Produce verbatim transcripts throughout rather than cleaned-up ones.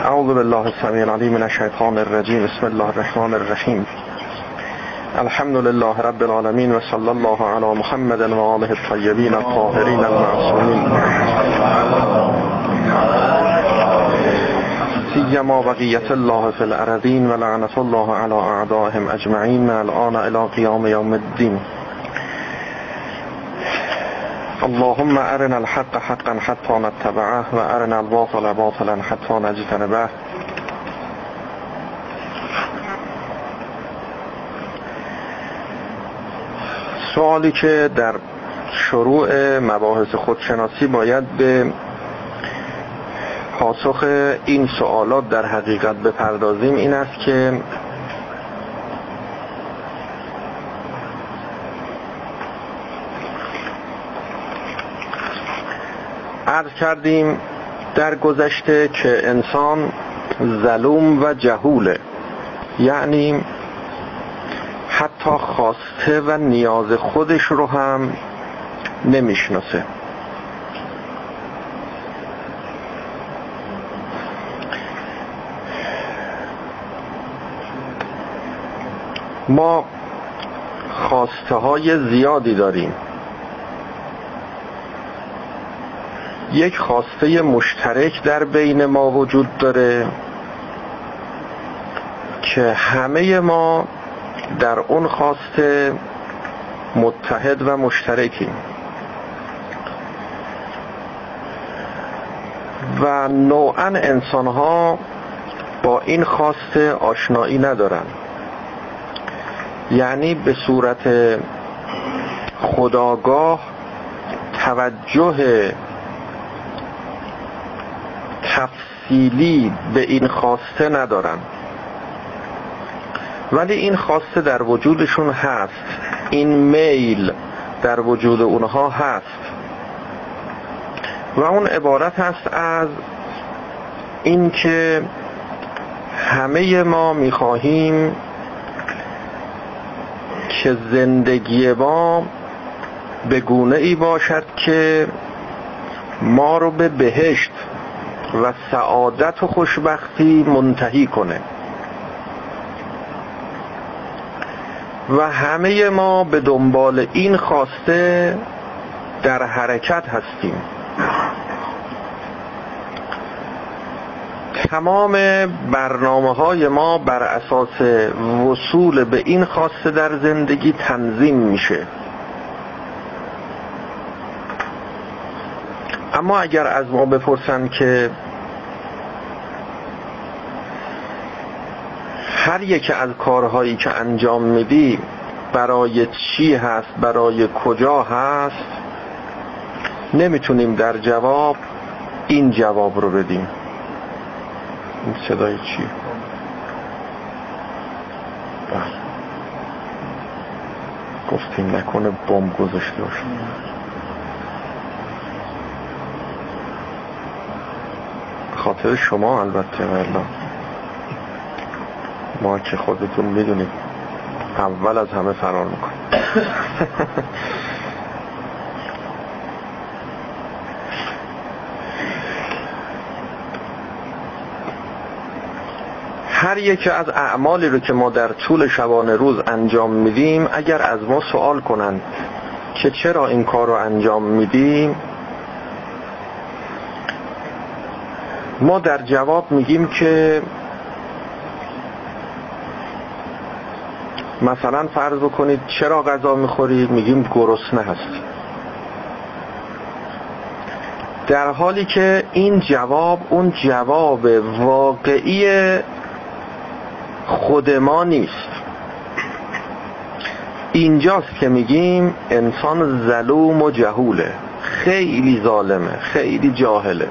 أعوذ بالله السميع العليم من الشيطان الرجيم. بسم الله الرحمن الرحيم. الحمد لله رب العالمين وصلى الله على محمد وآله الطيبين الطاهرين المعصومين سيما بقية الله في الأرضين ولعنة الله على أعدائهم أجمعين الآن إلى قيام يوم الدين. اللهم ارنا الحق حقا حتى نتبعه و ارنا الباطل باطلا حتى نجتنبه. سوالی که در شروع مباحث خودشناسی باید به پاسخ این سوالات در حقیقت بپردازیم این است که عرض کردیم در گذشته که انسان ظلوم و جهوله، یعنی حتی خواسته و نیاز خودش رو هم نمیشناسه. ما خواسته های زیادی داریم. یک خواسته مشترک در بین ما وجود داره که همه ما در اون خواسته متحد و مشترکیم و نوعاً انسان‌ها با این خواسته آشنایی ندارن، یعنی به صورت خودآگاه توجه تفصیلی به این خواسته ندارن، ولی این خواسته در وجودشون هست، این میل در وجود اونها هست و اون عبارت هست از اینکه همه ما میخواهیم که زندگی ما به گونه ای باشد که ما رو به بهشت و سعادت و خوشبختی منتهی کنه و همه ما به دنبال این خواسته در حرکت هستیم. تمام برنامه‌های ما بر اساس وصول به این خواسته در زندگی تنظیم میشه. اما اگر از ما بپرسن که هر یک از کارهایی که انجام میدی برای چی هست، برای کجا هست، نمیتونیم در جواب این جواب رو بدیم. این صدای چی؟ گفتیم نکنه بمب گذاشته باشیم. خاطر شما البته، والله ما که خودتون میدونید اول از همه فرار میکنیم. هر یکی از اعمالی رو که ما در طول شبانه روز انجام میدیم اگر از ما سوال کنن که چرا این کار رو انجام میدیم، ما در جواب میگیم که مثلا فرض بکنید چرا غذا میخورید؟ میگیم گرسنه هستیم، در حالی که این جواب اون جواب واقعی خود ما نیست. اینجاست که میگیم انسان ظلوم و جهوله، خیلی ظالمه، خیلی جاهله.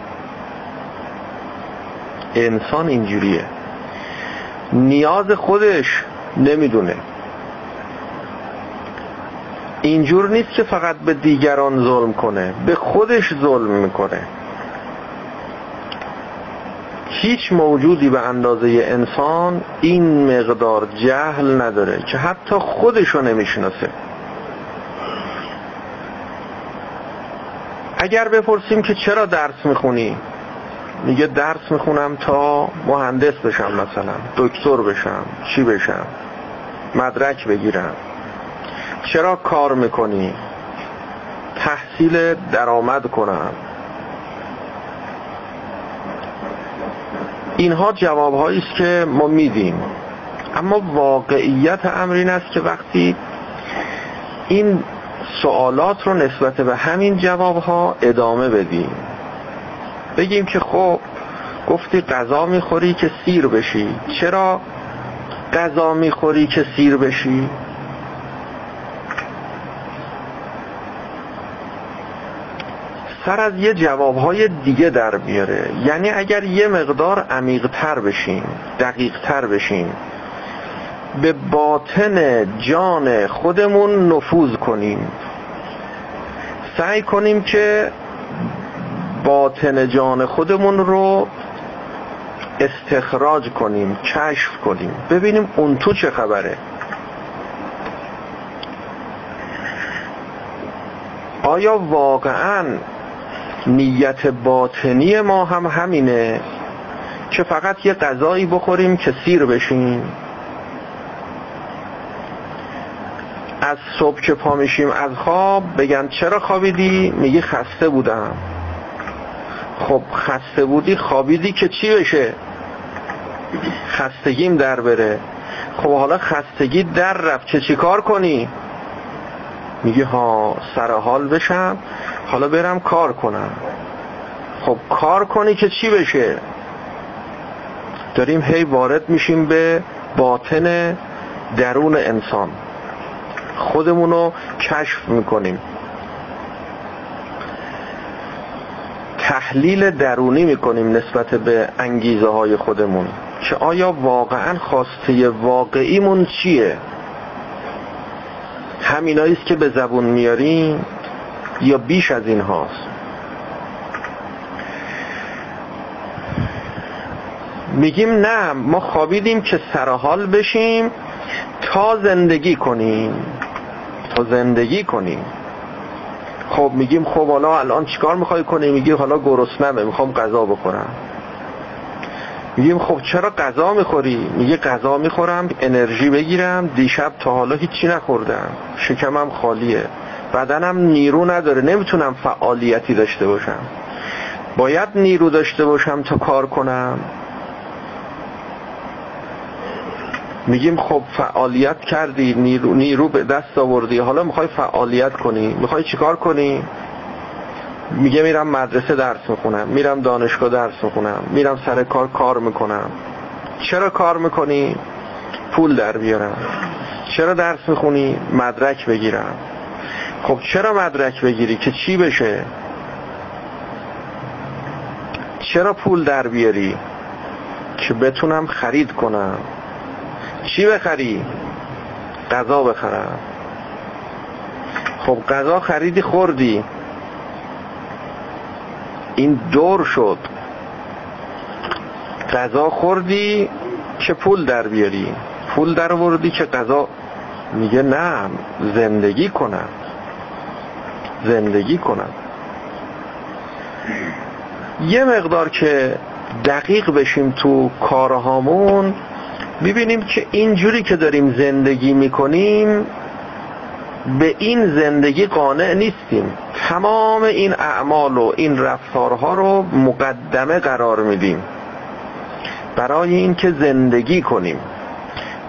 انسان اینجوریه، نیاز خودش نمیدونه. اینجور نیست که فقط به دیگران ظلم کنه، به خودش ظلم میکنه. هیچ موجودی به اندازه انسان این مقدار جهل نداره که حتی خودشو نمیشناسه. اگر بپرسیم که چرا درس میخونی؟ میگه درس میخونم تا مهندس بشم، مثلا دکتر بشم، چی بشم، مدرک بگیرم. چرا کار میکنی؟ تحصیل درآمد کنم. اینها جوابهایی است که ما میدیم، اما واقعیت امر این است که وقتی این سوالات رو نسبت به همین جوابها ادامه بدیم، بگیم که خب گفتی غذا میخوری که سیر بشی، چرا غذا میخوری که سیر بشی؟ سر از یه جوابهای دیگه در بیاره. یعنی اگر یه مقدار عمیق‌تر بشیم، دقیق‌تر بشیم، به باطن جان خودمون نفوذ کنیم، سعی کنیم که باطن جان خودمون رو استخراج کنیم، کشف کنیم، ببینیم اون تو چه خبره. آیا واقعاً نیت باطنی ما هم همینه که فقط یه غذایی بخوریم که سیر بشیم؟ از صبح که پا میشیم از خواب بگن چرا خوابیدی؟ میگی خسته بودم. خب خسته بودی خوابیدی که چی بشه؟ خستگیم در بره. خب حالا خستگی در رفت که چی کار کنی؟ میگه ها سر حال بشم، حالا برم کار کنم. خب کار کنی که چی بشه؟ داریم هی وارد میشیم به باطن درون انسان، خودمونو کشف میکنیم، تحلیل درونی میکنیم نسبت به انگیزه های خودمون که آیا واقعا خواسته واقعیمون چیه؟ همیناییست که به زبون میاریم یا بیش از این هاست؟ میگیم نه، ما خوابیدیم که سرحال بشیم تا زندگی کنیم، تا زندگی کنیم. خب میگیم خب حالا الان چیکار میخوای کنی؟ میگی حالا گرسنمه، میخوام غذا بخورم. میگیم خب چرا غذا میخوری؟ میگه غذا میخورم انرژی بگیرم، دیشب تا حالا هیچی نخوردم، شکمم خالیه، بدنم نیرو نداره، نمیتونم فعالیتی داشته باشم، باید نیرو داشته باشم تا کار کنم. میگیم خب فعالیت کردی، نیرو, نیرو به دست آوردی، حالا میخوای فعالیت کنی، میخوای چیکار کنی؟ میگه میرم مدرسه درس میخونم، میرم دانشگاه درس میخونم، میرم سر کار کار میکنم. چرا کار میکنی؟ پول در بیارم. چرا درس میخونی؟ مدرک بگیرم. خب چرا مدرک بگیری که چی بشه؟ چرا پول در بیاری؟ که بتونم خرید کنم. چی بخری؟ غذا بخرم. خب غذا خریدی خوردی، این دور شد، غذا خوردی که پول در بیاری، پول در آوردی که غذا. میگه نه زندگی کنم، زندگی کنم. یه مقدار که دقیق بشیم تو کارهامون، ببینیم که اینجوری که داریم زندگی میکنیم به این زندگی قانع نیستیم، تمام این اعمال و این رفتارها رو مقدمه قرار میدیم برای این که زندگی کنیم،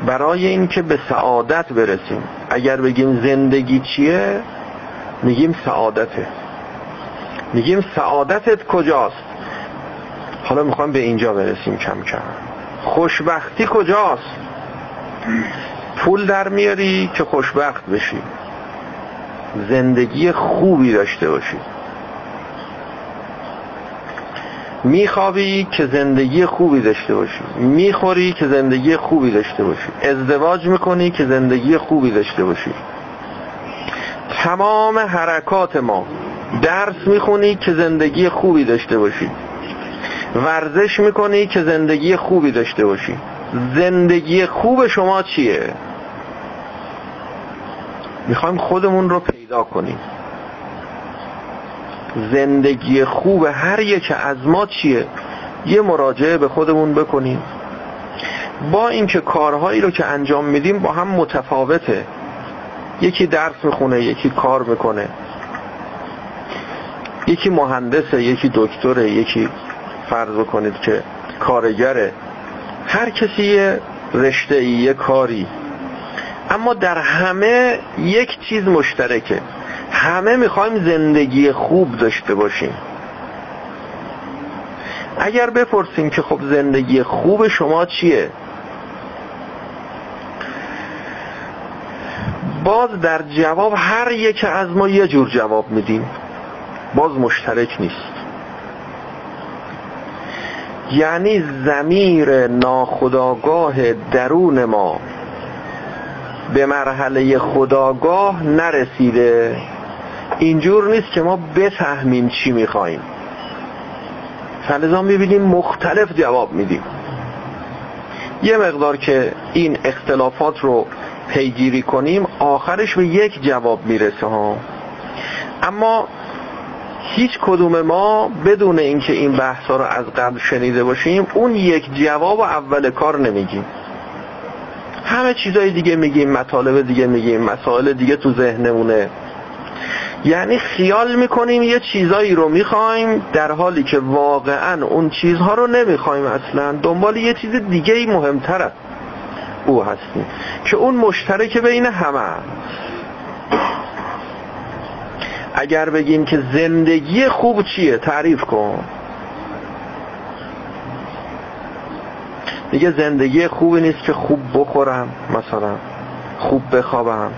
برای این که به سعادت برسیم. اگر بگیم زندگی چیه؟ میگیم سعادته. میگیم سعادتت کجاست؟ حالا میخوام به اینجا برسیم کم کم. خوشبختی کجاست؟ پول در میاری که خوشبخت بشی، زندگی خوبی داشته باشی. میخوابی که زندگی خوبی داشته باشی، میخوری که زندگی خوبی داشته باشی، ازدواج میکنی که زندگی خوبی داشته باشی. تمام حرکات ما، درس میخونی که زندگی خوبی داشته باشی، ورزش میکنی که زندگی خوبی داشته باشی. زندگی خوب شما چیه؟ میخوایم خودمون رو پیدا کنیم. زندگی خوب هر یک از ما چیه؟ یه مراجعه به خودمون بکنیم. با اینکه کارهایی رو که انجام میدیم با هم متفاوته، یکی درس میخونه، یکی کار میکنه، یکی مهندسه، یکی دکتره، یکی فرض کنید که کارگره، هر کسی یه رشته، یه کاری، اما در همه یک چیز مشترکه، همه میخوایم زندگی خوب داشته باشیم. اگر بپرسیم که خب زندگی خوب شما چیه، باز در جواب هر یک از ما یه جور جواب میدیم، باز مشترک نیست. یعنی ضمیر ناخودآگاه درون ما به مرحله خودآگاه نرسیده، اینجور نیست که ما بفهمیم چی میخواییم، فلزا میبینیم مختلف جواب میدیم. یه مقدار که این اختلافات رو پیگیری کنیم آخرش به یک جواب میرسه ها. اما هیچ کدوم ما بدون اینکه این بحثا رو از قبل شنیده باشیم اون یک جواب و اول کار نمیگیم، همه چیزای دیگه میگیم، مطالب دیگه میگیم، مسائل دیگه تو ذهنمونه. یعنی خیال میکنیم یه چیزایی رو میخوایم در حالی که واقعا اون چیزها رو نمیخوایم، اصلا دنبال یه چیز دیگه ای مهمتر است او هستیم که اون مشترک بین همه هست. اگر بگیم که زندگی خوب چیه تعریف کن، دیگه زندگی خوبی نیست که خوب بخورم، مثلا خوب بخوابم،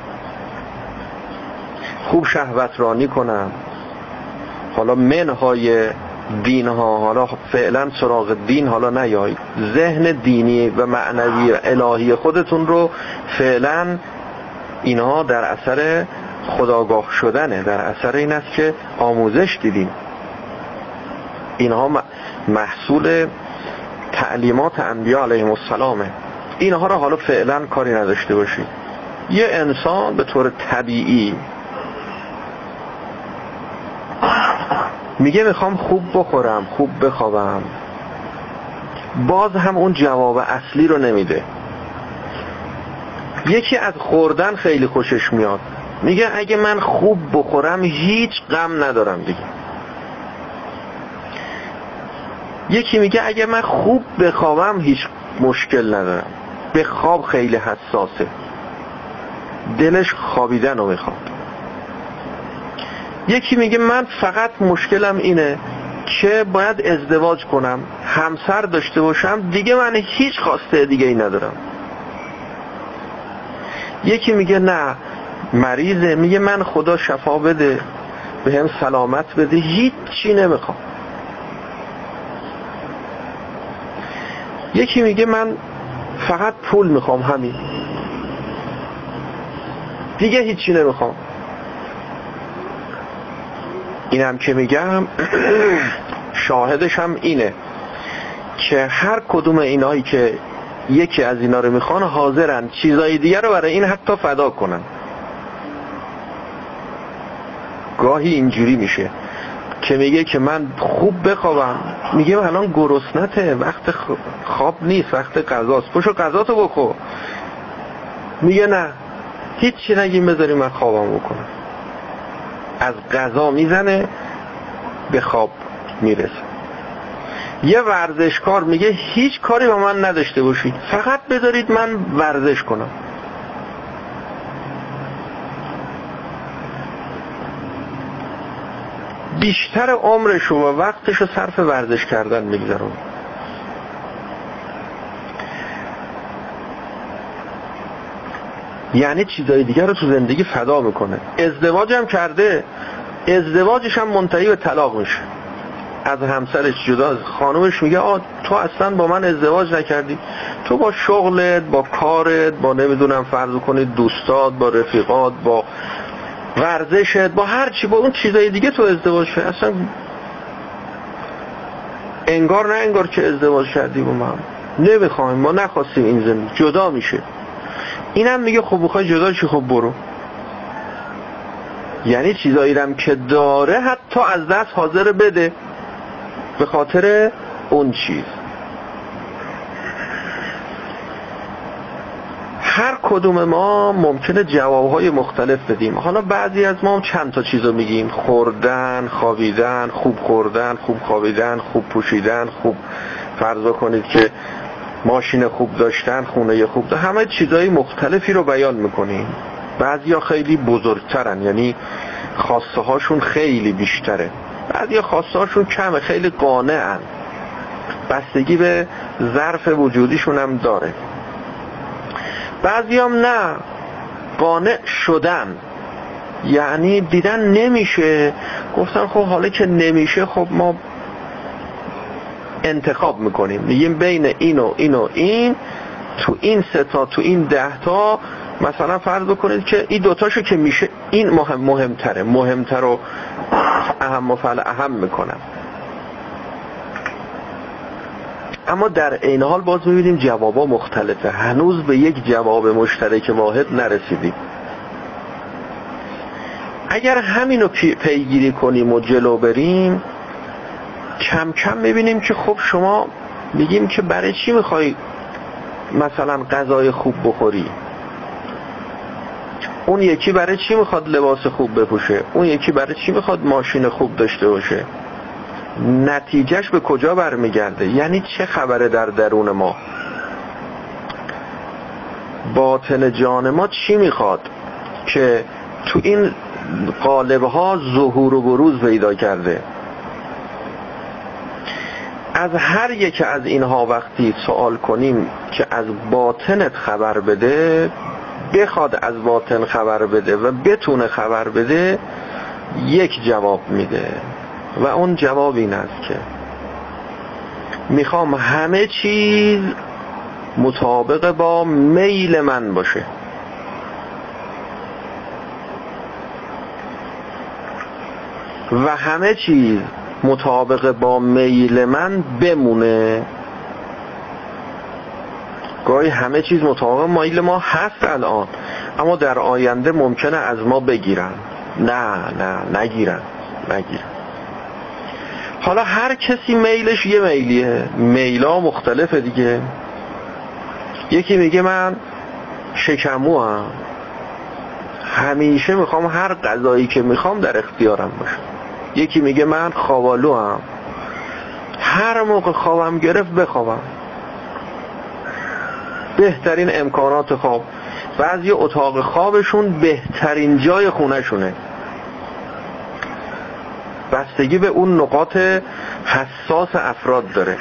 خوب شهوت رانی کنم، حالا منهای دین ها، حالا فعلا سراغ دین حالا نیایید، ذهن دینی و معنوی و الهی خودتون رو فعلا اینها در اثر خودآگاه شدنه، در اثر این است که آموزش دیدیم، اینها محصول تعلیمات انبیا علیهم السلامه، اینها رو حالا فعلا کاری نداشته باشید. یه انسان به طور طبیعی میگه میخوام خوب بخورم، خوب بخوابم، باز هم اون جواب اصلی رو نمیده. یکی از خوردن خیلی خوشش میاد، میگه اگه من خوب بخورم هیچ غم ندارم دیگه. یکی میگه اگه من خوب بخوابم هیچ مشکل ندارم، به خواب خیلی حساسه، دلش خوابیدن رو میخواد. یکی میگه من فقط مشکلم اینه که باید ازدواج کنم، همسر داشته باشم، دیگه من هیچ خواسته دیگه ای ندارم. یکی میگه نه مریضه، میگه من خدا شفا بده، به هم سلامت بده، هیچ چی نمیخوام. یکی میگه من فقط پول میخوام، همین دیگه هیچ چی نمیخوام. اینم که میگم شاهدش هم اینه که هر کدوم اینایی که یکی از اینا رو میخوان حاضرن چیزای دیگه رو برای این حتی فدا کنن. گاهی اینجوری میشه که میگه که من خوب بخوابم، میگه الان گرسنته، وقت خواب نیست، وقت غذاست، پشو غذاتو بخور. میگه نه هیچ چی نگیم، بذاری من خوابم بکنم. از غذا میزنه به خواب میرسه. یه ورزشکار میگه هیچ کاری با من نداشته باشید، فقط بذارید من ورزش کنم. بیشتر عمرش و وقتش رو صرف ورزش کردن میگذارم. یعنی چیزای دیگر رو تو زندگی فدا میکنه. ازدواج هم کرده، ازدواجش هم منتهی به طلاق میشه، از همسرش جدا. خانومش میگه آ تو اصلا با من ازدواج نکردی، تو با شغلت، با کارت، با نمیدونم فرض کنید دوستات، با رفیقات، با ورزشت، با هر چی، با اون چیزای دیگه تو ازدواج شد، اصلا انگار نه انگار که ازدواج کردی با من، نمیخوایم، ما نخواستیم این زندگی، جدا میشه. اینم میگه خب بخوای جدا چی، خب برو. یعنی چیزایی هم که داره حتی از دست حاضر بده به خاطر اون چیز. هر کدوم ما ممکنه جوابهای مختلف بدیم. حالا بعضی از ما هم چند تا چیزو میگیم: خوردن، خوابیدن، خوب خوردن، خوب خوابیدن، خوب پوشیدن، خوب فرضا کنید که ماشین خوب داشتن، خونه خوب داشتن. همه چیزهای مختلفی رو بیان میکنیم. بعضیا خیلی بزرگترن، یعنی خواسته هاشون خیلی بیشتره. بعضیا خواسته هاشون کمه، خیلی قانعن. بستگی به ظرف وجودیشون هم داره. بعضی هم نه، قانع شدن، یعنی دیدن نمیشه، گفتن خب حالا که نمیشه خب ما انتخاب میکنیم، میگیم بین این و این و این، تو این سه تا، تو این ده تا، مثلا فرض بکنید که این دوتاشو که میشه این مهم مهمتره، مهمتر رو اهم و فعل اهم میکنم. اما در این حال باز می‌بینیم جوابا مختلفه، هنوز به یک جواب مشترک واحد نرسیدیم. اگر همین رو پی، پیگیری کنیم و جلو بریم، کم کم می‌بینیم که خب شما میگیم که برای چی می‌خوای مثلا غذای خوب بخوری، اون یکی برای چی می‌خواد لباس خوب بپوشه، اون یکی برای چی می‌خواد ماشین خوب داشته باشه. نتیجهش به کجا برمیگرده؟ یعنی چه خبره در درون ما؟ باطن جان ما چی میخواد که تو این قالبها ظهور و بروز پیدا کرده؟ از هر یک از اینها وقتی سوال کنیم که از باطنت خبر بده، بخواد از باطن خبر بده و بتونه خبر بده، یک جواب میده و اون جواب این است که میخوام همه چیز مطابق با میل من باشه. و همه چیز مطابق با میل من بمونه. گاهی همه چیز مطابق میل ما هست الان، اما در آینده ممکنه از ما بگیرن. نه نه نگیرن نگیرن. حالا هر کسی میلش یه میلیه، میلا مختلفه دیگه. یکی میگه من شکمو هم همیشه میخوام هر غذایی که میخوام در اختیارم باشه. یکی میگه من خوابالو هم هر موقع خوابم گرفت بخوابم، بهترین امکانات خواب. بعضی اتاق خوابشون بهترین جای خونهشونه. بستگی به اون نقاط حساس افراد داره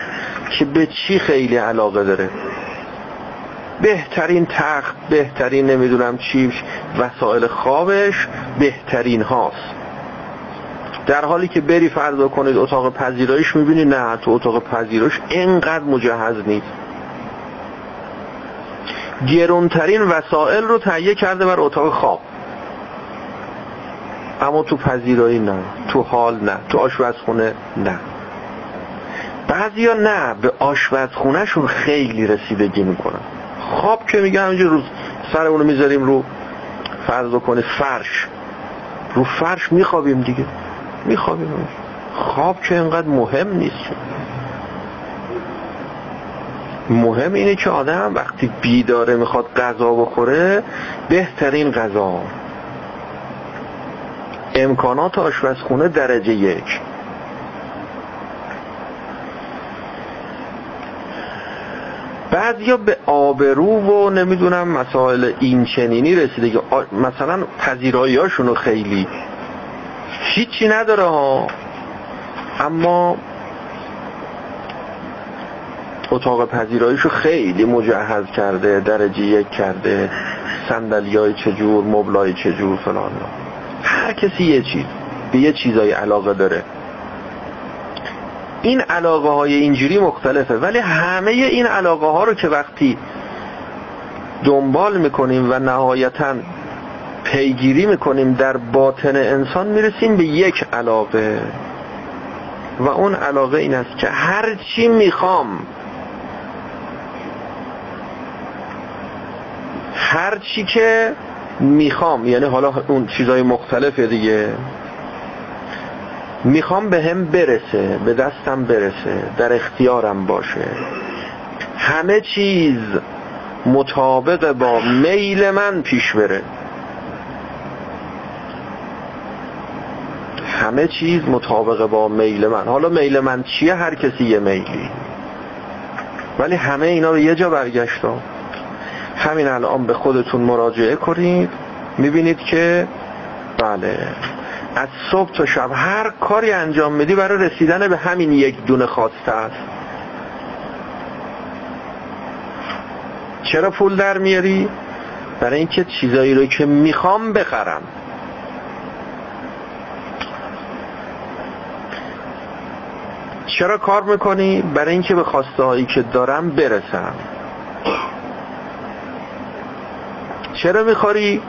که به چی خیلی علاقه داره. بهترین تخت، بهترین نمیدونم چیش، وسایل خوابش بهترین هاست. در حالی که بری فرض کنید اتاق پذیرایش، میبینی نه، تو اتاق پذیرایش اینقدر مجهز نیست. گرونترین وسایل رو تهیه کرده بر اتاق خواب، اما تو پذیرایی نه، تو حال نه، تو آشپزخونه نه. بعضیا نه، به آشپزخونهشون خیلی رسیدگی میکنن. خواب که میگه همینجوری روز سرمون رو میذاریم رو فرض کنه فرش، رو فرش میخوابیم دیگه، میخوابیم. خواب که اینقدر مهم نیست. مهم اینه که آدم وقتی بیداره میخواد غذا بخوره، بهترین غذا، امکانات آشپزخونه درجه یک. بعضیا به آبرو و نمیدونم مسائل این چنینی رسیده که مثلا پذیراییاشونو خیلی هیچی نداره ها، اما اتاق پذیراییشو خیلی مجهز کرده، درجه یک کرده، صندلیای چجور، مبلای چجور، فلان. هر کسی یه چیز، به یه چیزای علاقه داره. این علاقه های اینجوری مختلفه، ولی همه این علاقه ها رو که وقتی دنبال میکنیم و نهایتاً پیگیری میکنیم در باطن انسان، میرسیم به یک علاقه، و اون علاقه این است که هر چی میخوام، هر چی که میخوام، یعنی حالا اون چیزای مختلفه دیگه، میخوام به هم برسه، به دستم برسه، در اختیارم باشه، همه چیز مطابق با میل من پیش بره، همه چیز مطابق با میل من. حالا میل من چیه؟ هر کسی یه میلی، ولی همه اینا به یه جا برگشتم. همین الان به خودتون مراجعه کنید، میبینید که بله، از صبح تا شب هر کاری انجام میدی برای رسیدن به همین یک دونه خواسته است. چرا پول در میاری؟ برای اینکه چیزایی رو که میخوام بخرم. چرا کار میکنی؟ برای اینکه به خواسته هایی که دارم برسم. چرا میخوری؟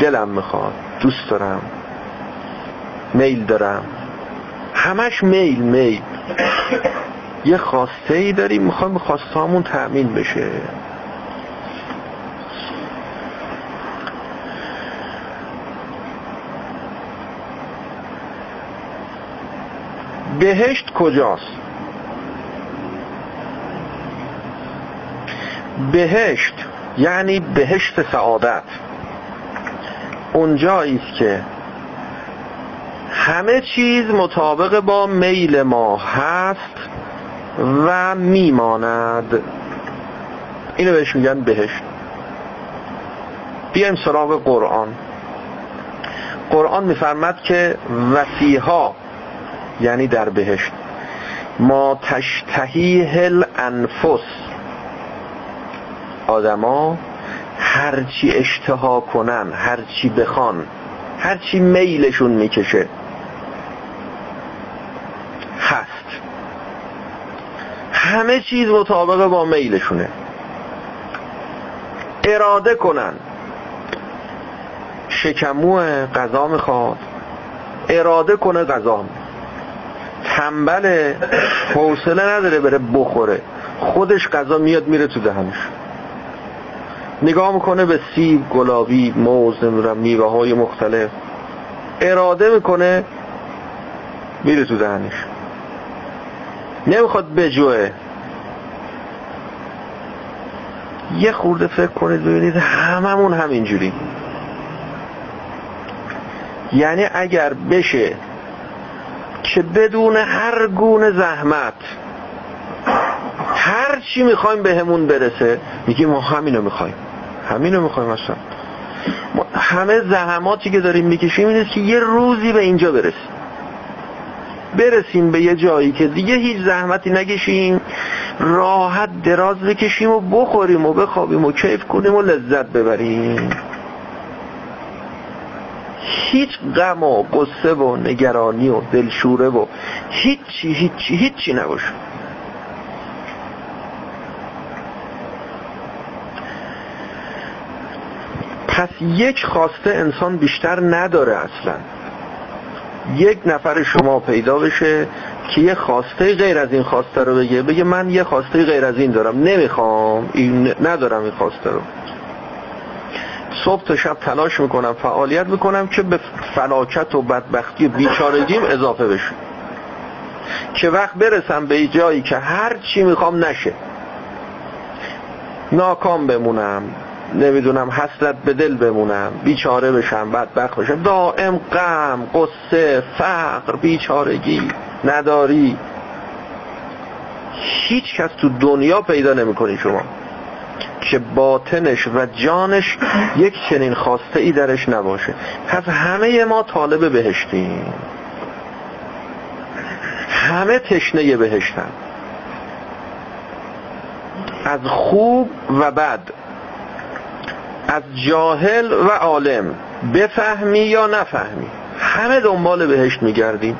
دلم میخواد، دوست دارم، میل دارم، همش میل میل. یه خواسته ای داریم، میخوایم خواسته هامون تأمین بشه. بهشت کجاست؟ بهشت یعنی بهشت سعادت، اونجاییست که همه چیز مطابق با میل ما هست و میماند. اینو بهش میگن بهشت. بیایم سراغ قرآن. قرآن میفرماد که وفیها یعنی در بهشت ما تشتهیه الانفس، آدما هرچی اشتها کنن، هرچی بخوان، هرچی میلشون میکشه هست. همه چیز مطابق با میلشونه. اراده کنن، شکموه غذا میخواد، اراده کنه غذا. تنبله، حوصله نداره بره بخوره، خودش غذا میاد میره تو دهنش. نگاه میکنه به سیب، گلابی، موز، میوه های مختلف، اراده میکنه میره تو دهنش، نمیخواد بجوه. یه خورده فکر کنید ببینید هممون همینجوری. یعنی اگر بشه که بدون هر گونه زحمت هر چی میخوایم به همون برسه، میگیم ما همینو میخوایم، همینو میخوایم. اصلا ما همه زحماتی که داریم میکشیم اینه که یه روزی به اینجا برسیم، برسیم به یه جایی که دیگه هیچ زحمتی نکشیم، راحت دراز بکشیم و بخوریم و بخوابیم و کیف کنیم و لذت ببریم. هیچ غم و قصه و نگرانی و دلشوره و هیچی هیچی هیچی نباشه. پس یک خواسته انسان بیشتر نداره اصلا. یک نفر شما پیدا بشه که یه خواسته غیر از این خواسته رو بگه، بگه من یه خواسته غیر از این دارم، نمیخوام، این ندارم این خواسته رو. صبح تا شب تلاش میکنم، فعالیت میکنم که به فلاکت و بدبختی و بیچارگیم اضافه بشه، که وقت برسم به جایی که هر چی میخوام نشه، ناکام بمونم، نمیدونم حسرت به دل بمونم، بیچاره بشم، بدبخت بشم، دائم غم، قصه، فقر، بیچارگی، نداری. هیچ کس تو دنیا پیدا نمیکنی شما که باطنش و جانش یک چنین خواسته ای درش نباشه. پس همه ما طالب بهشتیم، همه تشنه بهشتن، از خوب و بد، از جاهل و عالم، بفهمی یا نفهمی، همه دنبال بهشت میگردیم.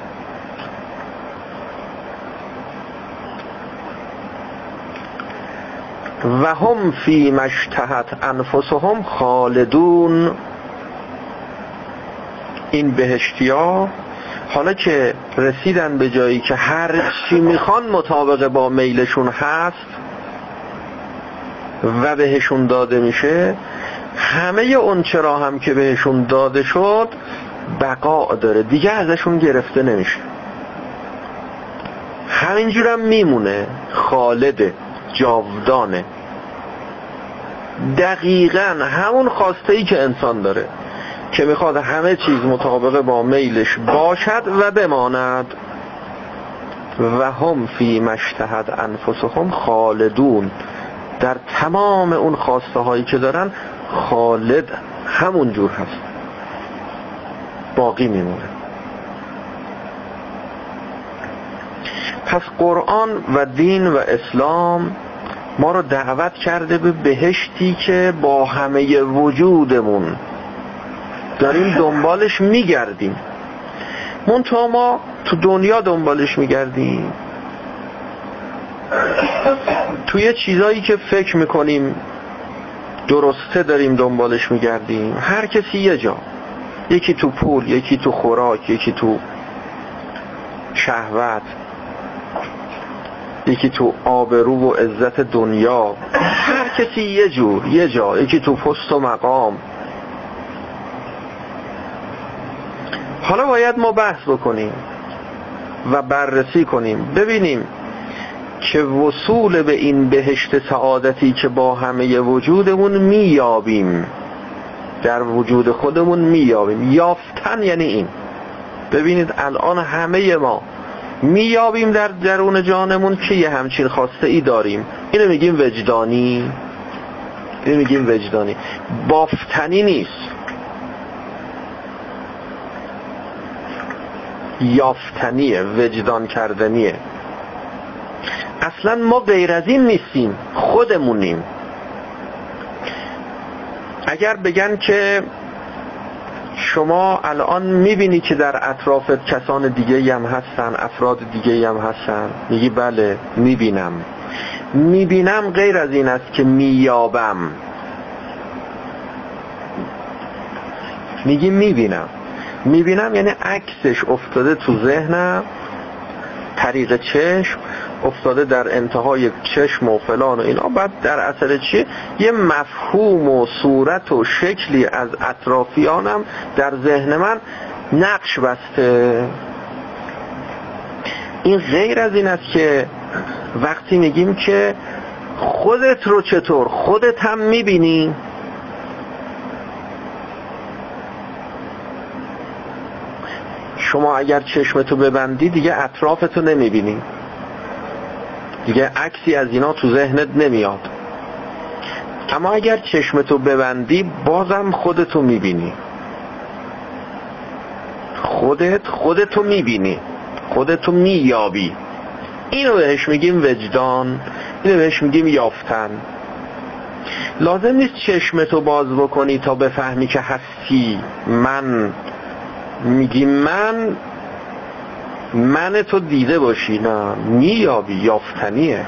و هم فی ما اشتهت انفسهم خالدون. این بهشتیا حالا که رسیدن به جایی که هر چی میخوان مطابق با میلشون هست و بهشون داده میشه، همه اون چرا هم که بهشون داده شد بقا داره، دیگه ازشون گرفته نمیشه، همینجورم میمونه، خالده، جاودانه، دقیقا همون خواسته‌ای که انسان داره که میخواد همه چیز مطابق با میلش باشد و بماند. و هم فی ما اشتهت انفسهم خالدون، در تمام اون خواسته هایی که دارن خالد همون جور هست، باقی میمونه. پس قرآن و دین و اسلام ما رو دعوت کرده به بهشتی که با همه وجودمون داریم دنبالش میگردیم، منتها ما تو دنیا دنبالش میگردیم، توی چیزایی که فکر میکنیم درسته داریم دنبالش میگردیم، هر کسی یه جا، یکی تو پول، یکی تو خوراک، یکی تو شهوت، یکی تو آبرو و عزت دنیا، هر کسی یه جور یه جا، یکی تو پست و مقام. حالا باید ما بحث بکنیم و بررسی کنیم، ببینیم که وصول به این بهشت سعادتی که با همه وجودمون میابیم، در وجود خودمون میابیم، یافتن یعنی این. ببینید الان همه ما میابیم در درون جانمون که یه همچین خواسته ای داریم، اینو میگیم وجدانی، اینو میگیم وجدانی، بافتنی نیست، یافتنیه، وجدان کردنیه. اصلا ما غیر از این نیستیم، خودمونیم. اگر بگن که شما الان میبینی که در اطرافت کسان دیگه هم هستن، افراد دیگه هم هستن، میگی بله میبینم، میبینم غیر از این است که میابم، میگی میبینم. میبینم یعنی عکسش افتاده تو ذهنم، طریق چشم افتاده در انتهای چشم و فلان و اینا، بعد در اثر چی؟ یه مفهوم و صورت و شکلی از اطرافیانم در ذهن من نقش بسته. این غیر از این است که وقتی میگیم که خودت رو چطور، خودت هم میبینی، شما اگر چشمتو ببندی دیگه اطرافتو نمیبینی، دیگه عکسی از اینا تو ذهنت نمیاد. اما اگر چشمتو ببندی بازم خودتو میبینی، خودت خودتو میبینی، خودتو مییابی. اینو بهش میگیم وجدان، اینو بهش میگیم یافتن. لازم نیست چشمتو باز بکنی تا بفهمی که هستی. من میگی من، من تو دیده باشی، نه، میابی، یافتنیه.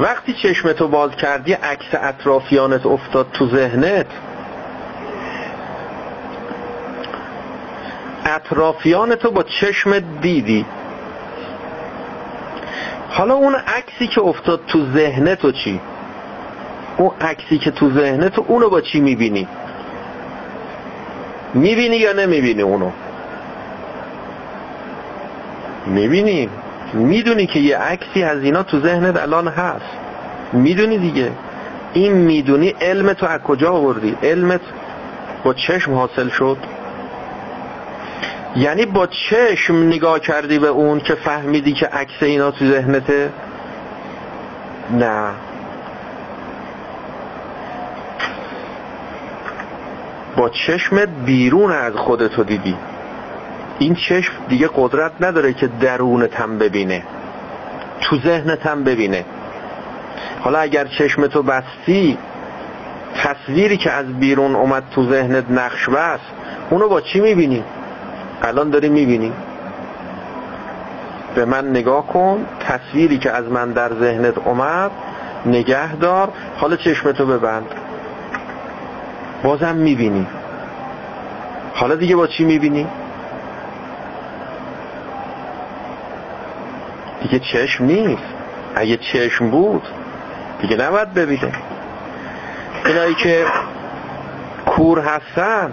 وقتی چشمتو باز کردی عکس اطرافیانت افتاد تو ذهنت، اطرافیانتو با چشمت دیدی، حالا اون عکسی که افتاد تو ذهنتو چی؟ اون عکسی که تو ذهنت اونو با چی میبینی؟ میبینی یا نمیبینی اونو؟ میبینی، میدونی که یه عکسی از اینا تو ذهنت الان هست، میدونی دیگه. این میدونی علمتو از کجا آوردی؟ علمت با چشم حاصل شد، یعنی با چشم نگاه کردی به اون که فهمیدی که عکس اینا تو ذهنته؟ نه. با چشمت بیرون از خودتو دیدی. این چشم دیگه قدرت نداره که درونت هم ببینه، تو ذهنت هم ببینه. حالا اگر چشمتو بستی، تصویری که از بیرون اومد تو ذهنت نقش بست، اونو با چی میبینی؟ الان داری میبینی. به من نگاه کن، تصویری که از من در ذهنت اومد نگه دار، حالا چشمتو ببند، بازم میبینی. حالا دیگه با چی میبینی؟ دیگه چشم نیست. اگه چشم بود دیگه نباید ببینه. اینایی که کور هستن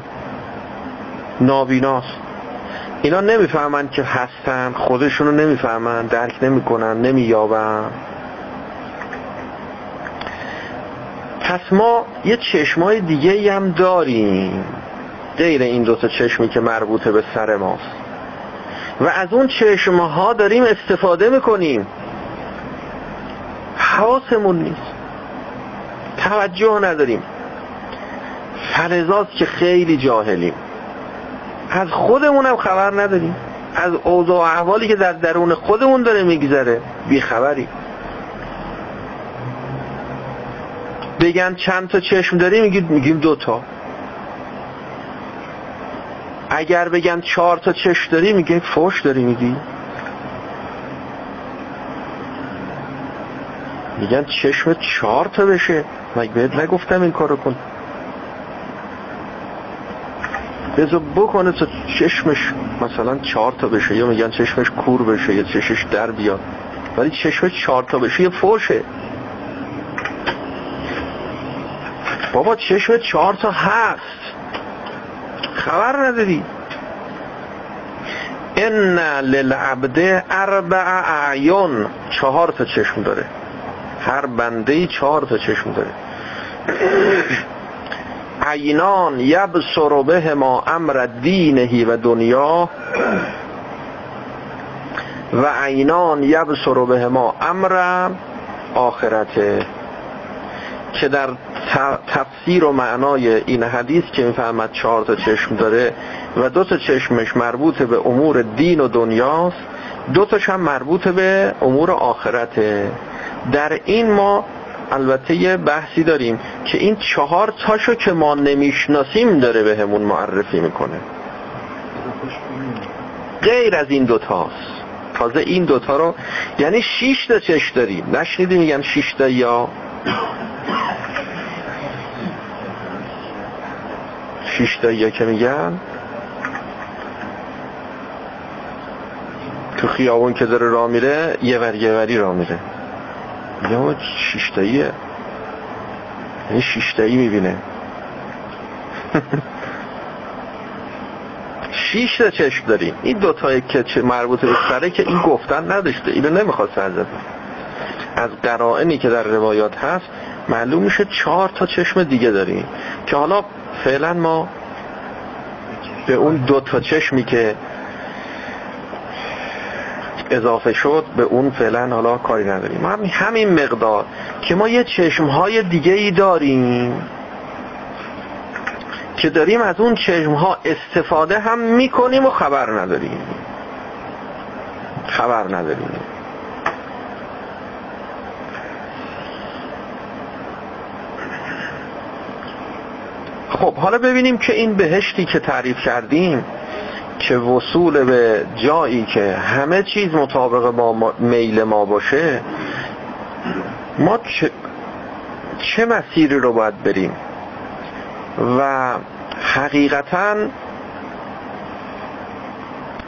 نابیناست، اینا نمیفهمن که هستن، خودشونو نمیفهمن، درک نمیکنن، نمییابن. پس ما یه چشمای دیگه هم داریم غیر این دو تا چشمی که مربوط به سر ماست و از اون چشمها داریم استفاده میکنیم، حواسمون نیست، توجه نداریم، فلزاست که خیلی جاهلیم، از خودمونم خبر نداریم، از اوضاع و احوالی که در درون خودمون داره میگذره بیخبری. بگن چند تا چشم داریم میگیم دوتا، اگر بگن چهار تا چشم داریم میگیم فوش داری میگی، میگن چشم چهار تا بشه مگه بهت نگفتم این کارو کن، بذار بکنه تا چشمش مثلا چهار تا بشه، یا میگن چشمش کور بشه یا چشمش در بیاد، ولی چشم چهار تا بشه یه فوشه. بابا چشم چهار تا هست خبر نداری. ان للعبد اربع اعیان، چهار تا چشم داره، هر بنده‌ای چهار تا چشم داره. عینان یبصر بهما امر دینه و دنیا و عینان یبصر بهما امر آخرته، که در تفسیر و معنای این حدیث که میفهمد چهار تا چشم داره و دو تا چشمش مربوط به امور دین و دنیاست، دو تاش هم مربوط به امور آخرته. در این ما البته یه بحثی داریم که این چهار تاشو که ما نمیشناسیم داره به همون معرفی میکنه، غیر از این دوتاست. تازه این دوتا رو یعنی شیش تا چشم داریم. نشنیدی میگن شیش تا؟ یا شیش تا یا که میگن تو خیابون که داره راه میره یه ور یه وری راه میره، یا شیشتاییه، یعنی شیشتایی میبینه. شیش تا چشم داریم. این دوتایی که مربوط به سره که این گفتن نداشته، اینو نمیخواست ازت. از قرائنی که در روایات هست معلوم میشه چهار تا چشم دیگه داریم که حالا فعلا ما به اون دوتا چشمی که اضافه شد به اون فعلا حالا کاری نداریم. ما همین مقدار که ما یه چشمهای دیگه ای داریم که داریم از اون چشمها استفاده هم میکنیم و خبر نداریم، خبر نداریم. خب حالا ببینیم که این بهشتی که تعریف کردیم که وصول به جایی که همه چیز مطابق با میل ما باشه، ما چه, چه مسیری رو باید بریم و حقیقتاً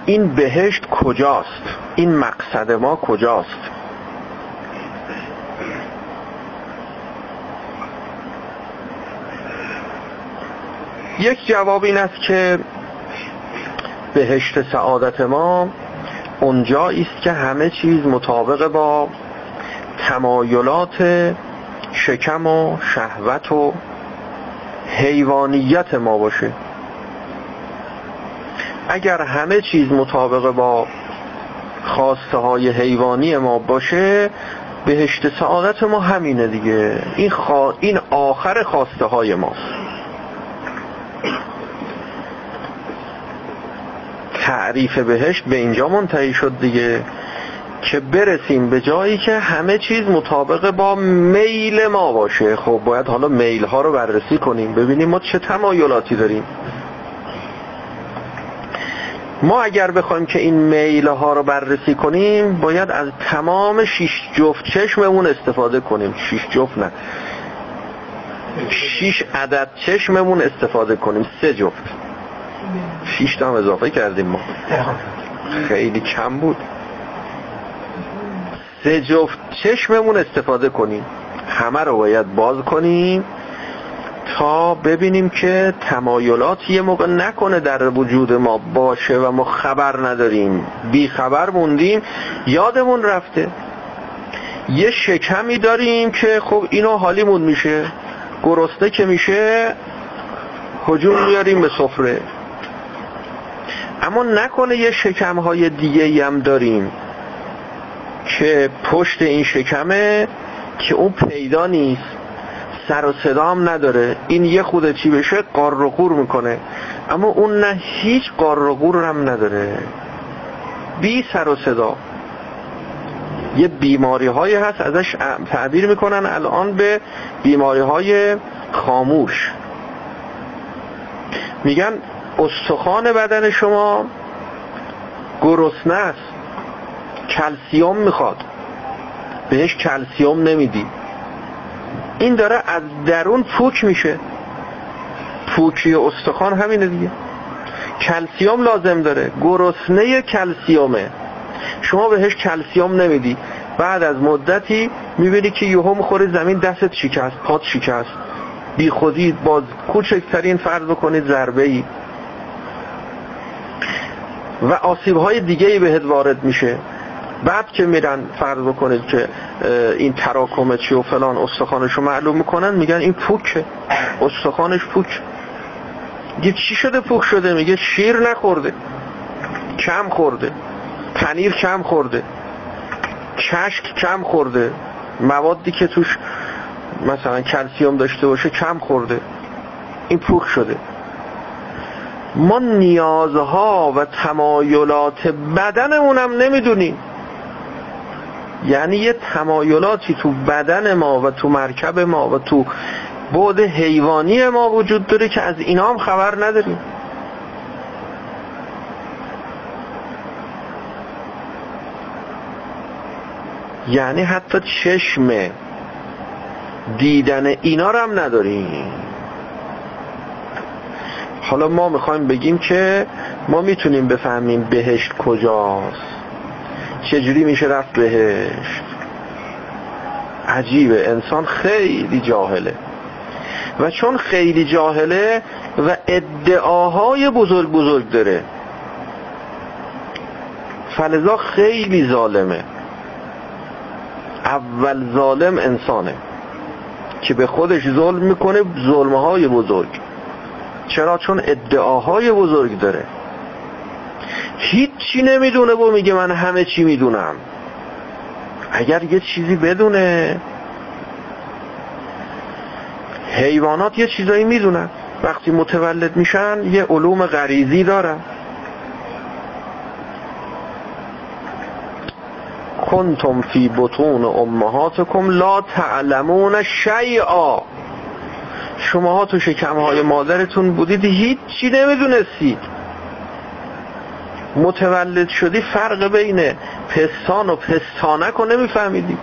این بهشت کجاست، این مقصد ما کجاست. یک جواب این است که بهشت سعادت ما اونجایی است که همه چیز مطابق با تمایلات شکم و شهوت و حیوانیت ما باشه. اگر همه چیز مطابق با خواسته های حیوانی ما باشه، بهشت سعادت ما همینه دیگه. این, خوا... این آخر خواسته های ماست. تعریف بهشت به اینجا منتهی شد دیگه، که برسیم به جایی که همه چیز مطابق با میل ما باشه. خب باید حالا میل ها رو بررسی کنیم، ببینیم ما چه تمایلاتی داریم. ما اگر بخوایم که این میل ها رو بررسی کنیم، باید از تمام شش جفت چشممون استفاده کنیم. شش جفت نه، شش عدد چشممون استفاده کنیم. سه جفت، شش تا هم اضافه کردیم ما، خیلی کم بود. سه جفت چشممون استفاده کنیم. همه رو باید باز کنیم تا ببینیم که تمایلات یه موقع نکنه در وجود ما باشه و ما خبر نداریم، بی خبر موندیم، یادمون رفته. یه شکمی داریم که خب اینو حالیمون میشه، گرسنه که میشه هجوم میاریم به سفره. اما نکنه یه شکم‌های دیگه‌ای هم داریم که پشت این شکمه که اون پیدا نیست، سر و صدا هم نداره، این یه خود چی بشه قار و قور میکنه، اما اون نه هیچ قار و قور هم نداره، بی سر و صدا. یه بیماری هایی هست ازش تعبیر میکنن الان به بیماری های خاموش، میگن استخوان بدن شما گرسنه است، کلسیوم میخواد، بهش کلسیوم نمیدی، این داره از درون پوک میشه. پوکی استخوان همینه دیگه، کلسیوم لازم داره، گرسنه کلسیومه، شما بهش کلسیوم نمیدی، بعد از مدتی میبینی که یهو میخوری زمین، دستت شکست، پات شکست، بی خودی، باز کوچکترین فرض بکنید ضربه ای و آسیب های دیگه ای بهت وارد میشه. بعد که میرن فرض بکنید که این تراکم چی و فلان استخوانش رو معلوم میکنن، میگن این پوکه، استخوانش پوک. میگه چی شده پوک شده؟ میگه شیر نخورده، کم خورده، پنیر کم خورده، چشک کم خورده، موادی که توش مثلا کلسیوم داشته باشه کم خورده، این پوک شده. ما نیازها و تمایلات بدنمون هم نمیدونیم، یعنی یه تمایلاتی تو بدن ما و تو مرکب ما و تو بعد حیوانی ما وجود داره که از اینا هم خبر نداریم. یعنی حتی چشم دیدن اینا رو هم نداریم. حالا ما میخوایم بگیم که ما میتونیم بفهمیم بهشت کجاست، چجوری میشه رفت بهشت. عجیبه، انسان خیلی جاهله و چون خیلی جاهله و ادعاهای بزرگ بزرگ داره، فلذا خیلی ظالمه. اول ظالم انسانه که به خودش ظلم میکنه، ظلمهای بزرگ. چرا؟ چون ادعاهای بزرگ داره، هیچی نمیدونه و میگه من همه چی میدونم. اگر یه چیزی بدونه، حیوانات یه چیزایی میدونن، وقتی متولد میشن یه علوم غریزی دارن. کنتم فی بطون امهاتکم لا تعلمون شیئا، شماها تو شکمهای مادرتون بودید هیچی نمیدونستید، متولد شدی فرق بین پستان و پستانک رو نمیفهمیدی.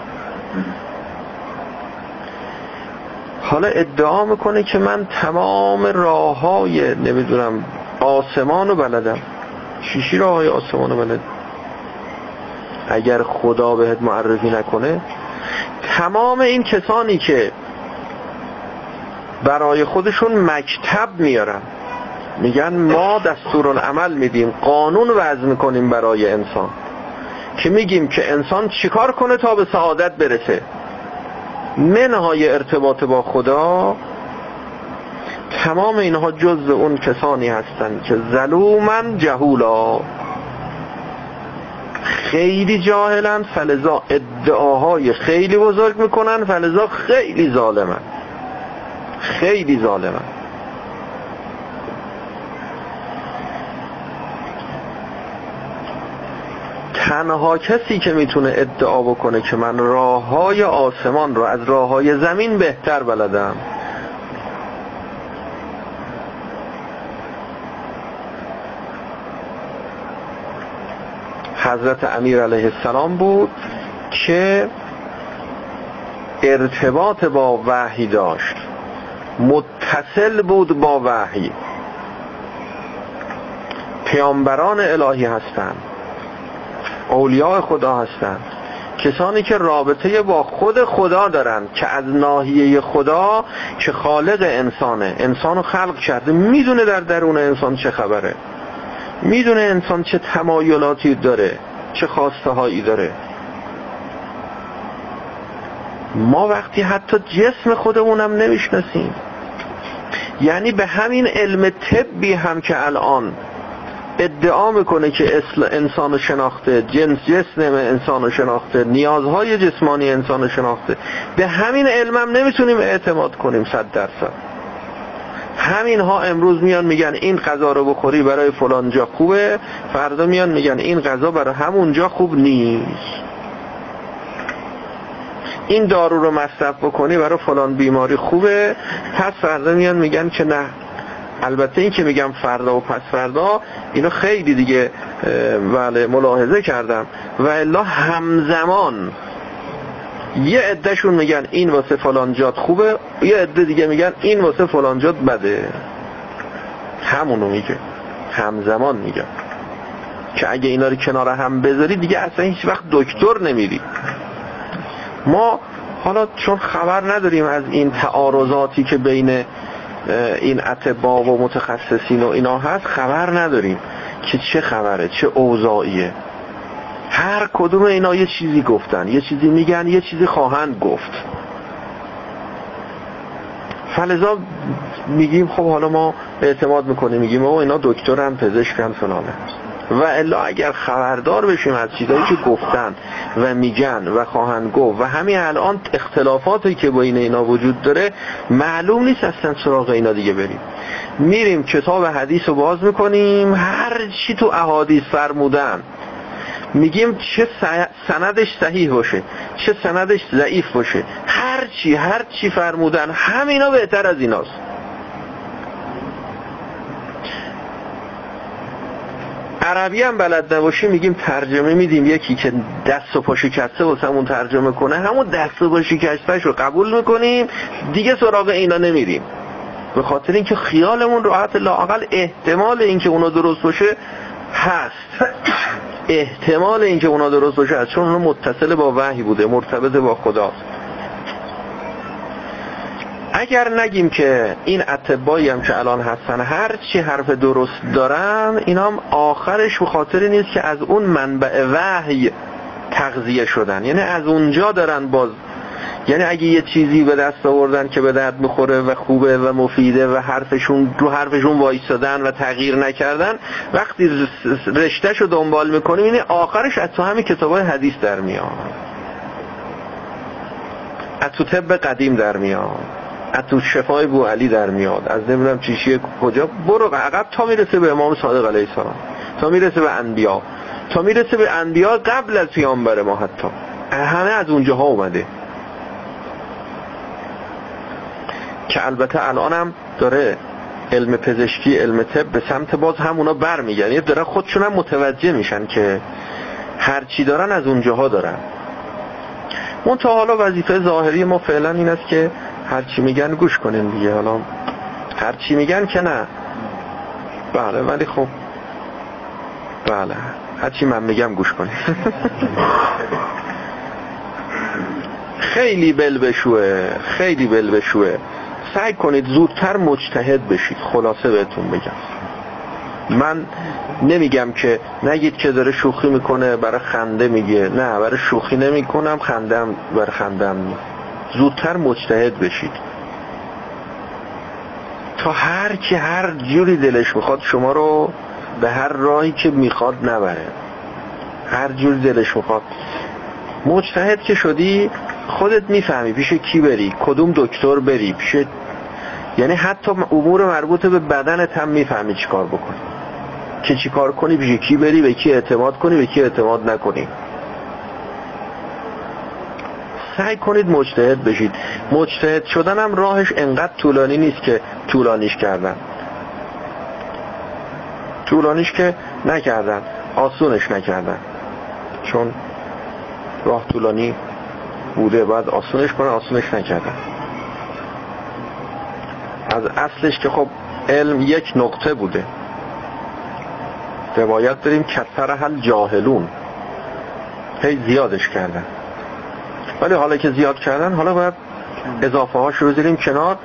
حالا ادعا میکنه که من تمام راه های نمیدونم آسمان رو بلدم. شیشی راه های آسمان رو بلدم. اگر خدا بهت معرفی نکنه، تمام این کسانی که برای خودشون مکتب میارن، میگن ما دستورالعمل میدیم، قانون وضع میکنیم برای انسان که میگیم که انسان چیکار کنه تا به سعادت برسه، منهای ارتباط با خدا. تمام اینها جزء اون کسانی هستند که ظلومن جهولا، خیلی جاهلن، فلذا ادعاهای خیلی بزرگ میکنن، فلذا خیلی ظالمن، خیلی ظالمن. تنها کسی که میتونه ادعا بکنه که من راههای آسمان رو از راههای زمین بهتر بلدم، حضرت امیر علیه السلام بود که ارتباط با وحی داشت، متصل بود با وحی. پیامبران الهی هستند، اولیاء خدا هستند، کسانی که رابطه با خود خدا دارن، که از ناحیه خدا که خالق انسانه، انسانو خلق کرده، میدونه در درون انسان چه خبره، میدونه انسان چه تمایلاتی داره، چه خواسته هایی داره. ما وقتی حتی جسم خودمونم نمیشناسیم، یعنی به همین علم طبی هم که الان ادعا میکنه که انسانو شناخته، جنس جسم انسانو شناخته، نیازهای جسمانی انسانو شناخته، به همین علمم نمیتونیم اعتماد کنیم صد درصد. همین ها امروز میان میگن این غذا رو بخوری برای فلان جا خوبه، فردا میان میگن این غذا برای همون جا خوب نیست، این دارو رو مصرف بکنی برای فلان بیماری خوبه، پس فردا میان میگن که نه. البته این که میگم فردا و پس فردا اینو خیلی دیگه بله ملاحظه کردم، و الا همزمان یه عدهشون میگن این واسه فلان جات خوبه، یه عده دیگه میگن این واسه فلان جات بده. همونو میگه، همزمان میگه که اگه اینا رو کنار هم بذاری دیگه اصلا هیچ وقت دکتر نمیری. ما حالا چون خبر نداریم از این تعارضاتی که بین این اطباء و متخصصین و اینا هست، خبر نداریم که چه خبره، چه اوضاعیه. هر کدوم اینا یه چیزی گفتن، یه چیزی میگن، یه چیزی خواهند گفت. فلذا میگیم خب حالا ما اعتماد میکنیم، میگیم او اینا دکترن، پزشکن، فلانه. و الا اگر خبردار بشیم از چیزایی که گفتن و میگن و خواهند گفت و همین الان اختلافاتی که بین اینا وجود داره، معلوم نیست اصلا سراغ اینا دیگه بریم. میریم کتاب حدیث رو باز میکنیم، هر چی تو احادیث فرمودن میگیم چه سندش صحیح باشه، چه سندش ضعیف باشه، هر چی هر چی فرمودن همینا بهتر از ایناست. عربی هم بلد نباشی میگیم ترجمه میدیم، یکی که دست و پا شکسته واسمون ترجمه کنه، همون دست و پا شکسته‌اش رو قبول میکنیم، دیگه سراغ اینا نمیریم، به خاطر اینکه خیالمون راحت، لااقل احتمال اینکه اونا درست باشه هست، احتمال اینکه اونا درست باشه هست، چون اونا متصل با وحی بوده، مرتبط با خدا. اگر نگیم که این اطبایی هم که الان هستن هر چی حرف درست دارن، اینا هم آخرش به خاطری نیست که از اون منبع وحی تغذیه شدن، یعنی از اونجا دارن باز، یعنی اگه یه چیزی به دست آوردن که به درد میخوره و خوبه و مفیده و حرفشون رو حرفشون وایستادن و تغییر نکردن، وقتی رشتهشو دنبال میکنیم این آخرش از تو همین کتابای حدیث در میاد، از تو طب قدیم در میاد، از تو شفای بوعلی در میاد، از نمیدونم چیشیه کجا برو عقب تا میرسه به امام صادق علیه السلام، تا میرسه به انبیا، تا میرسه به انبیا قبل از پیامبر ما، حتی همه از اونجاها اومده، که البته الان هم داره علم پزشکی، علم طب به سمت باز هم اونا بر میگن، یه دارن خودشون هم متوجه میشن که هرچی دارن از اونجاها دارن. اون تا حالا وظیفه ظاهری ما فعلا این است که هرچی میگن گوش کنیم دیگه، حالا هرچی میگن که نه، بله، ولی خب بله هرچی من میگم گوش کنیم. خیلی بلبشوه، خیلی بلبشوه. سعی کنید زودتر مجتهد بشید. خلاصه بهتون بگم، من نمیگم که نگید که داره شوخی میکنه برای خنده میگه، نه، برای شوخی نمیکنم، خندم برای خندم. زودتر مجتهد بشید تا هر کی هر جوری دلش میخواد شما رو به هر راهی که میخواد نبره، هر جوری دلش میخواد. مجتهد که شدی خودت میفهمی پیش کی بری، کدوم دکتر بری، پیش، یعنی حتی امور مربوط به بدنت هم میفهمی چیکار بکنی، که چیکار کنی، پیش کی بری، به کی اعتماد کنی، به کی اعتماد نکنی. سعی کنید مجتهد بشید. مجتهد شدن هم راهش انقدر طولانی نیست که طولانیش کردن، طولانیش که نکردن، آسونش نکردن، چون راه طولانی بوده، بعد آسونش کنه، آسونش نکردن. از اصلش که خب علم یک نقطه بوده، روایت داریم کثرها الجاهلون، هی زیادش کردن. ولی حالا که زیاد کردن حالا باید اضافه هاش رو بذاریم کنار،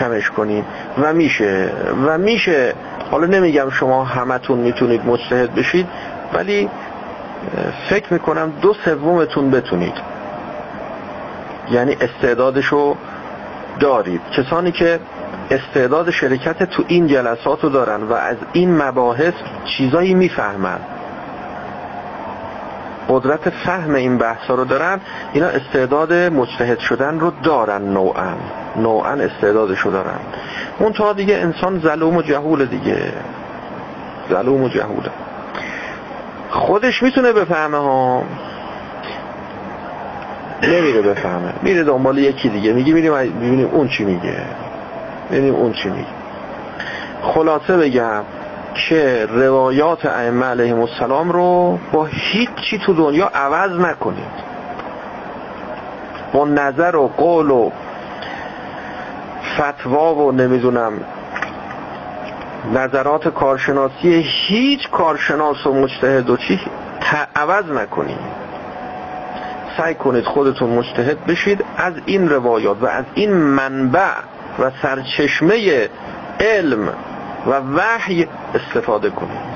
کمش کنیم و میشه و میشه. حالا نمیگم شما همتون میتونید مجتهد بشید، ولی فکر میکنم دو سومتون بتونید، یعنی استعدادشو دارید. کسانی که استعداد شرکت تو این جلساتو دارن و از این مباحث چیزایی میفهمن، قدرت فهم این بحثا رو دارن، اینا استعداد مجتهد شدن رو دارن، نوعا نوعا استعدادشو دارن. اون تا دیگه انسان ظلوم و جهول، دیگه ظلوم و جهوله، خودش میتونه بفهمه ها، نمیره بفهمه، میره دنبال یکی دیگه، میگه میریم ببینیم اون چی میگه، ببینیم اون چی میگه. خلاصه بگم که روایات ائمه علیهم السلام رو با هیچ چی تو دنیا عوض نکنید، با نظر و قول و فتوا و نمیدونم نظرات کارشناسی هیچ کارشناس و مجتهد و چی عوض نکنید. سعی کنید خودتون مجتهد بشید، از این روایات و از این منبع و سرچشمه علم و وحی استفاده کنید.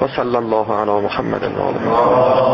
و صلی الله علی محمد و آله.